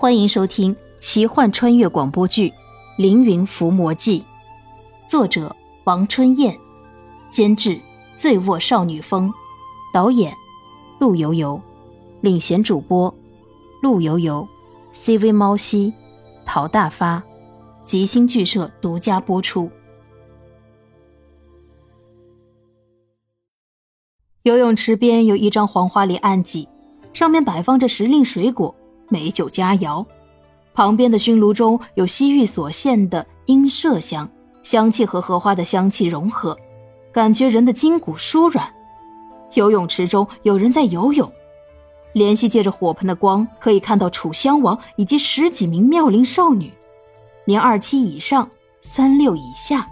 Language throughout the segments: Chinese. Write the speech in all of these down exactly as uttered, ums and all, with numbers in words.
欢迎收听奇幻穿越广播剧《凌云伏魔记》，作者王春燕，监制醉卧少女风，导演陆游游，领衔主播陆游游、C V 猫西、陶大发，吉星剧社独家播出。游泳池边有一张黄花梨案几，上面摆放着时令水果、美酒佳肴，旁边的熏炉中有西域所献的阴麝香，香气和荷花的香气融合，感觉人的筋骨舒软。游泳池中有人在游泳，怜惜借着火盆的光可以看到楚襄王以及十几名妙龄少女，年二七以上，三六以下，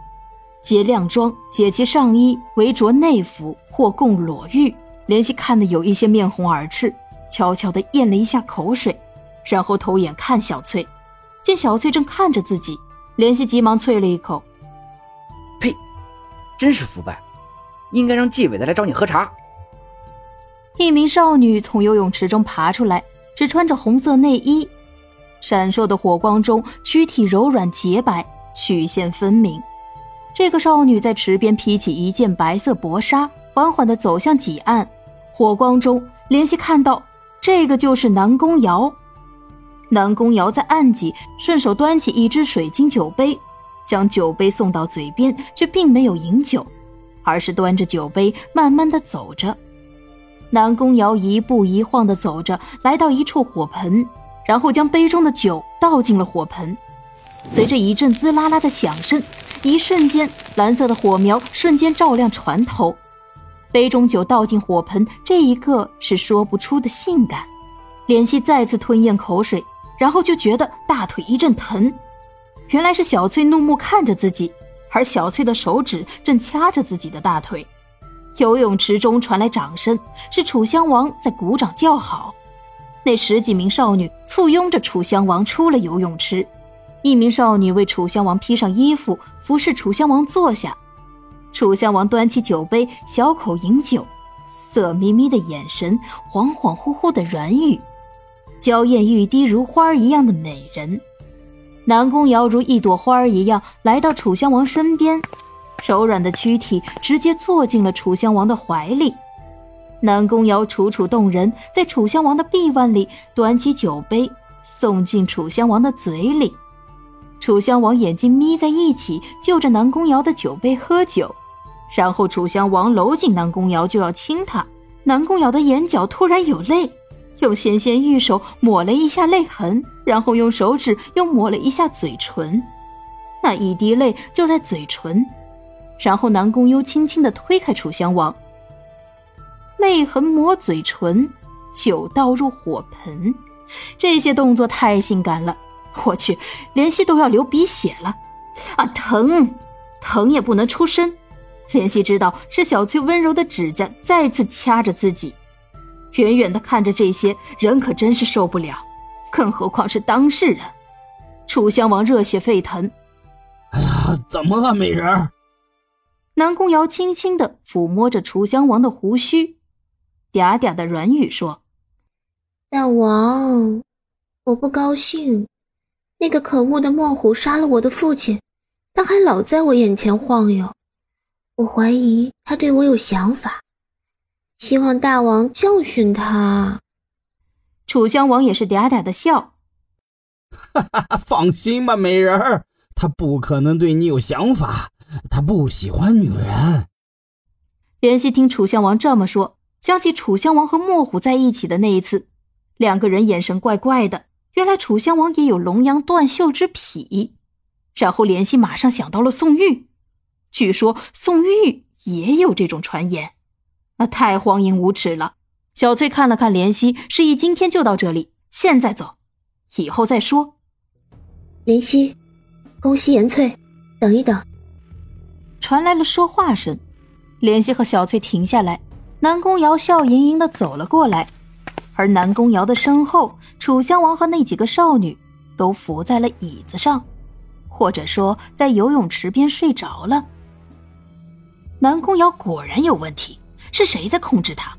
皆靓装，解其上衣为着内服，或共裸浴。怜惜看得有一些面红耳赤，悄悄地咽了一下口水，然后偷眼看小翠，见小翠正看着自己，怜惜急忙啐了一口：“呸，真是腐败，应该让纪委的来找你喝茶。”一名少女从游泳池中爬出来，只穿着红色内衣，闪烁的火光中躯体柔软洁白，曲线分明。这个少女在池边披起一件白色薄纱，缓缓地走向几岸。火光中怜惜看到这个就是南宫瑶。南宫瑶在岸几顺手端起一只水晶酒杯，将酒杯送到嘴边，却并没有饮酒，而是端着酒杯慢慢地走着。南宫瑶一步一晃地走着，来到一处火盆，然后将杯中的酒倒进了火盆。随着一阵滋啦啦的响声，一瞬间蓝色的火苗瞬间照亮船头，杯中酒倒进火盆，这一刻是说不出的性感。怜惜再次吞咽口水，然后就觉得大腿一阵疼，原来是小翠怒目看着自己，而小翠的手指正掐着自己的大腿。游泳池中传来掌声，是楚襄王在鼓掌叫好。那十几名少女簇拥着楚襄王出了游泳池，一名少女为楚襄王披上衣服，服侍楚襄王坐下。楚襄王端起酒杯，小口饮酒，色眯眯的眼神，恍恍惚惚的软语，娇艳欲滴如花一样的美人。南宫瑶如一朵花一样来到楚襄王身边，柔软的躯体直接坐进了楚襄王的怀里。南宫瑶楚楚动人，在楚襄王的臂腕里端起酒杯，送进楚襄王的嘴里。楚襄王眼睛眯在一起，就着南宫瑶的酒杯喝酒，然后楚襄王搂紧南宫瑶就要亲她，南宫瑶的眼角突然有泪，用纤纤玉手抹了一下泪痕，然后用手指又抹了一下嘴唇，那一滴泪就在嘴唇。然后南宫幽轻轻地推开楚襄王，泪痕抹嘴唇，酒倒入火盆，这些动作太性感了，我去，怜惜都要流鼻血了啊！疼疼也不能出声。怜惜知道是小翠温柔的指甲再次掐着自己，远远地看着这些人可真是受不了，更何况是当事人。楚襄王热血沸腾：“哎呀，怎么了，美人？”南宫瑶轻轻地抚摸着楚襄王的胡须，嗲嗲的软语说：“大王，我不高兴，那个可恶的墨虎杀了我的父亲，他还老在我眼前晃悠，我怀疑他对我有想法，希望大王教训他。”楚襄王也是嗲嗲的笑：“哈哈，放心吧，美人，他不可能对你有想法。他不喜欢女人。”怜惜听楚襄王这么说，想起楚襄王和墨虎在一起的那一次，两个人眼神怪怪的，原来楚襄王也有龙阳断袖之癖。然后怜惜马上想到了宋玉，据说宋玉也有这种传言，那太荒淫无耻了。小翠看了看怜惜，示意今天就到这里，现在走，以后再说。怜惜，公西言翠，等一等。传来了说话声，怜惜和小翠停下来，南宫瑶笑盈盈地走了过来，而南宫瑶的身后，楚襄王和那几个少女都伏在了椅子上，或者说在游泳池边睡着了。南宫瑶果然有问题，是谁在控制她？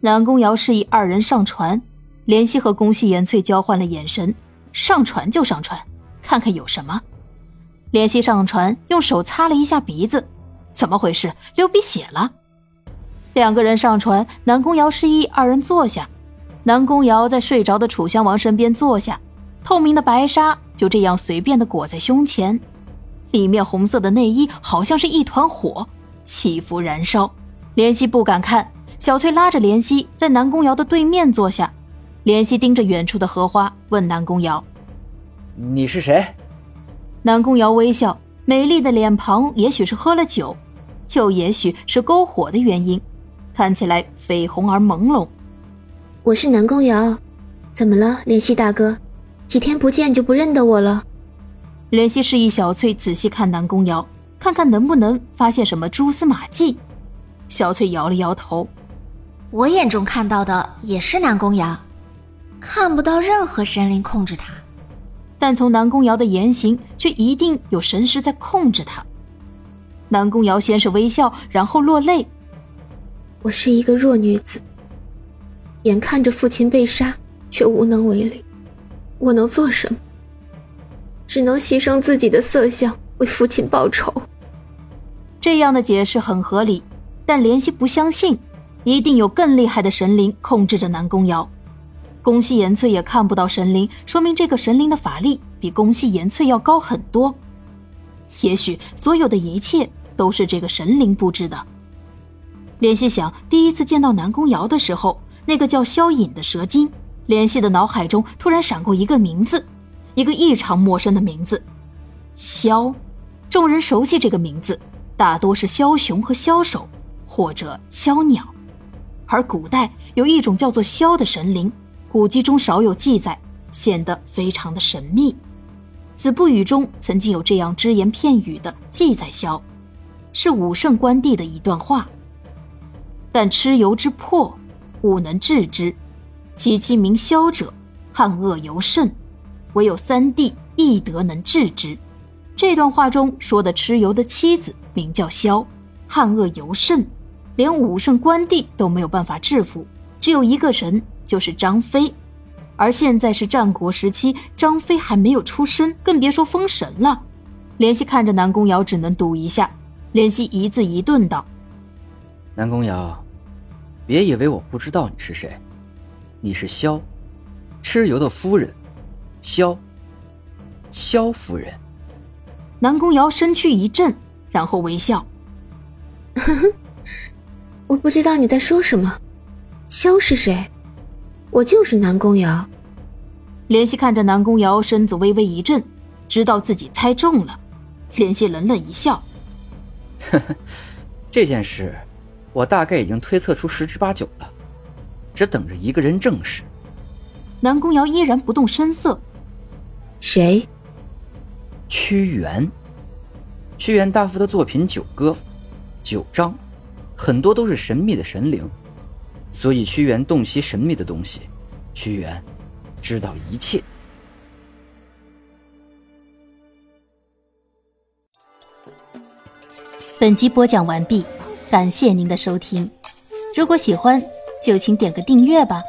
南宫瑶示意二人上船，怜惜和宫戏言翠交换了眼神，上船就上船，看看有什么。怜惜上船，用手擦了一下鼻子，怎么回事？流鼻血了。两个人上船，南宫瑶示意二人坐下。南宫瑶在睡着的楚襄王身边坐下，透明的白纱就这样随便地裹在胸前，里面红色的内衣好像是一团火，起伏燃烧。怜惜不敢看，小翠拉着怜惜在南宫瑶的对面坐下。怜惜盯着远处的荷花，问南宫瑶：“你是谁？”南宫瑶微笑，美丽的脸庞也许是喝了酒，又也许是篝火的原因，看起来绯红而朦胧。我是南宫瑶，怎么了，怜惜大哥？几天不见就不认得我了？怜惜示意小翠仔细看南宫瑶，看看能不能发现什么蛛丝马迹。小翠摇了摇头，我眼中看到的也是南宫瑶，看不到任何神灵控制他，但从南宫瑶的言行却一定有神识在控制他。南宫瑶先是微笑，然后落泪。我是一个弱女子，眼看着父亲被杀，却无能为力，我能做什么？只能牺牲自己的色相，为父亲报仇。这样的解释很合理，但怜惜不相信，一定有更厉害的神灵控制着南宫瑶。宫戏言翠也看不到神灵，说明这个神灵的法力比宫戏言翠要高很多。也许所有的一切都是这个神灵布置的。怜惜想，第一次见到南宫瑶的时候，那个叫萧隐的蛇精，怜惜的脑海中突然闪过一个名字，一个异常陌生的名字，萧。众人熟悉这个名字，大多是枭雄和枭首，或者枭鸟。而古代有一种叫做枭的神灵，古籍中少有记载，显得非常的神秘。子不语中曾经有这样只言片语的记载，枭是武圣关帝的一段话，但蚩尤之破，吾能治之，其其名枭者，汉恶尤甚，唯有三帝一德能治之。这段话中说的蚩尤的妻子名叫枭，汉恶尤甚，连武圣关帝都没有办法制服，只有一个神，就是张飞。而现在是战国时期，张飞还没有出生，更别说封神了。怜惜看着南宫瑶，只能赌一下。怜惜一字一顿道：“南宫瑶，别以为我不知道你是谁，你是萧，蚩尤的夫人，萧，萧夫人。”南宫瑶身躯一震，然后微笑：“呵呵，我不知道你在说什么。萧是谁？我就是南宫瑶。”怜惜看着南宫瑶，身子微微一震，知道自己猜中了。怜惜冷冷一笑：“呵呵，这件事。”我大概已经推测出十之八九了，只等着一个人证实。南宫瑶依然不动声色。谁？屈原。屈原大夫的作品《九歌》《九章》，很多都是神秘的神灵，所以屈原洞悉神秘的东西，屈原知道一切。本集播讲完毕。感谢您的收听，如果喜欢，就请点个订阅吧。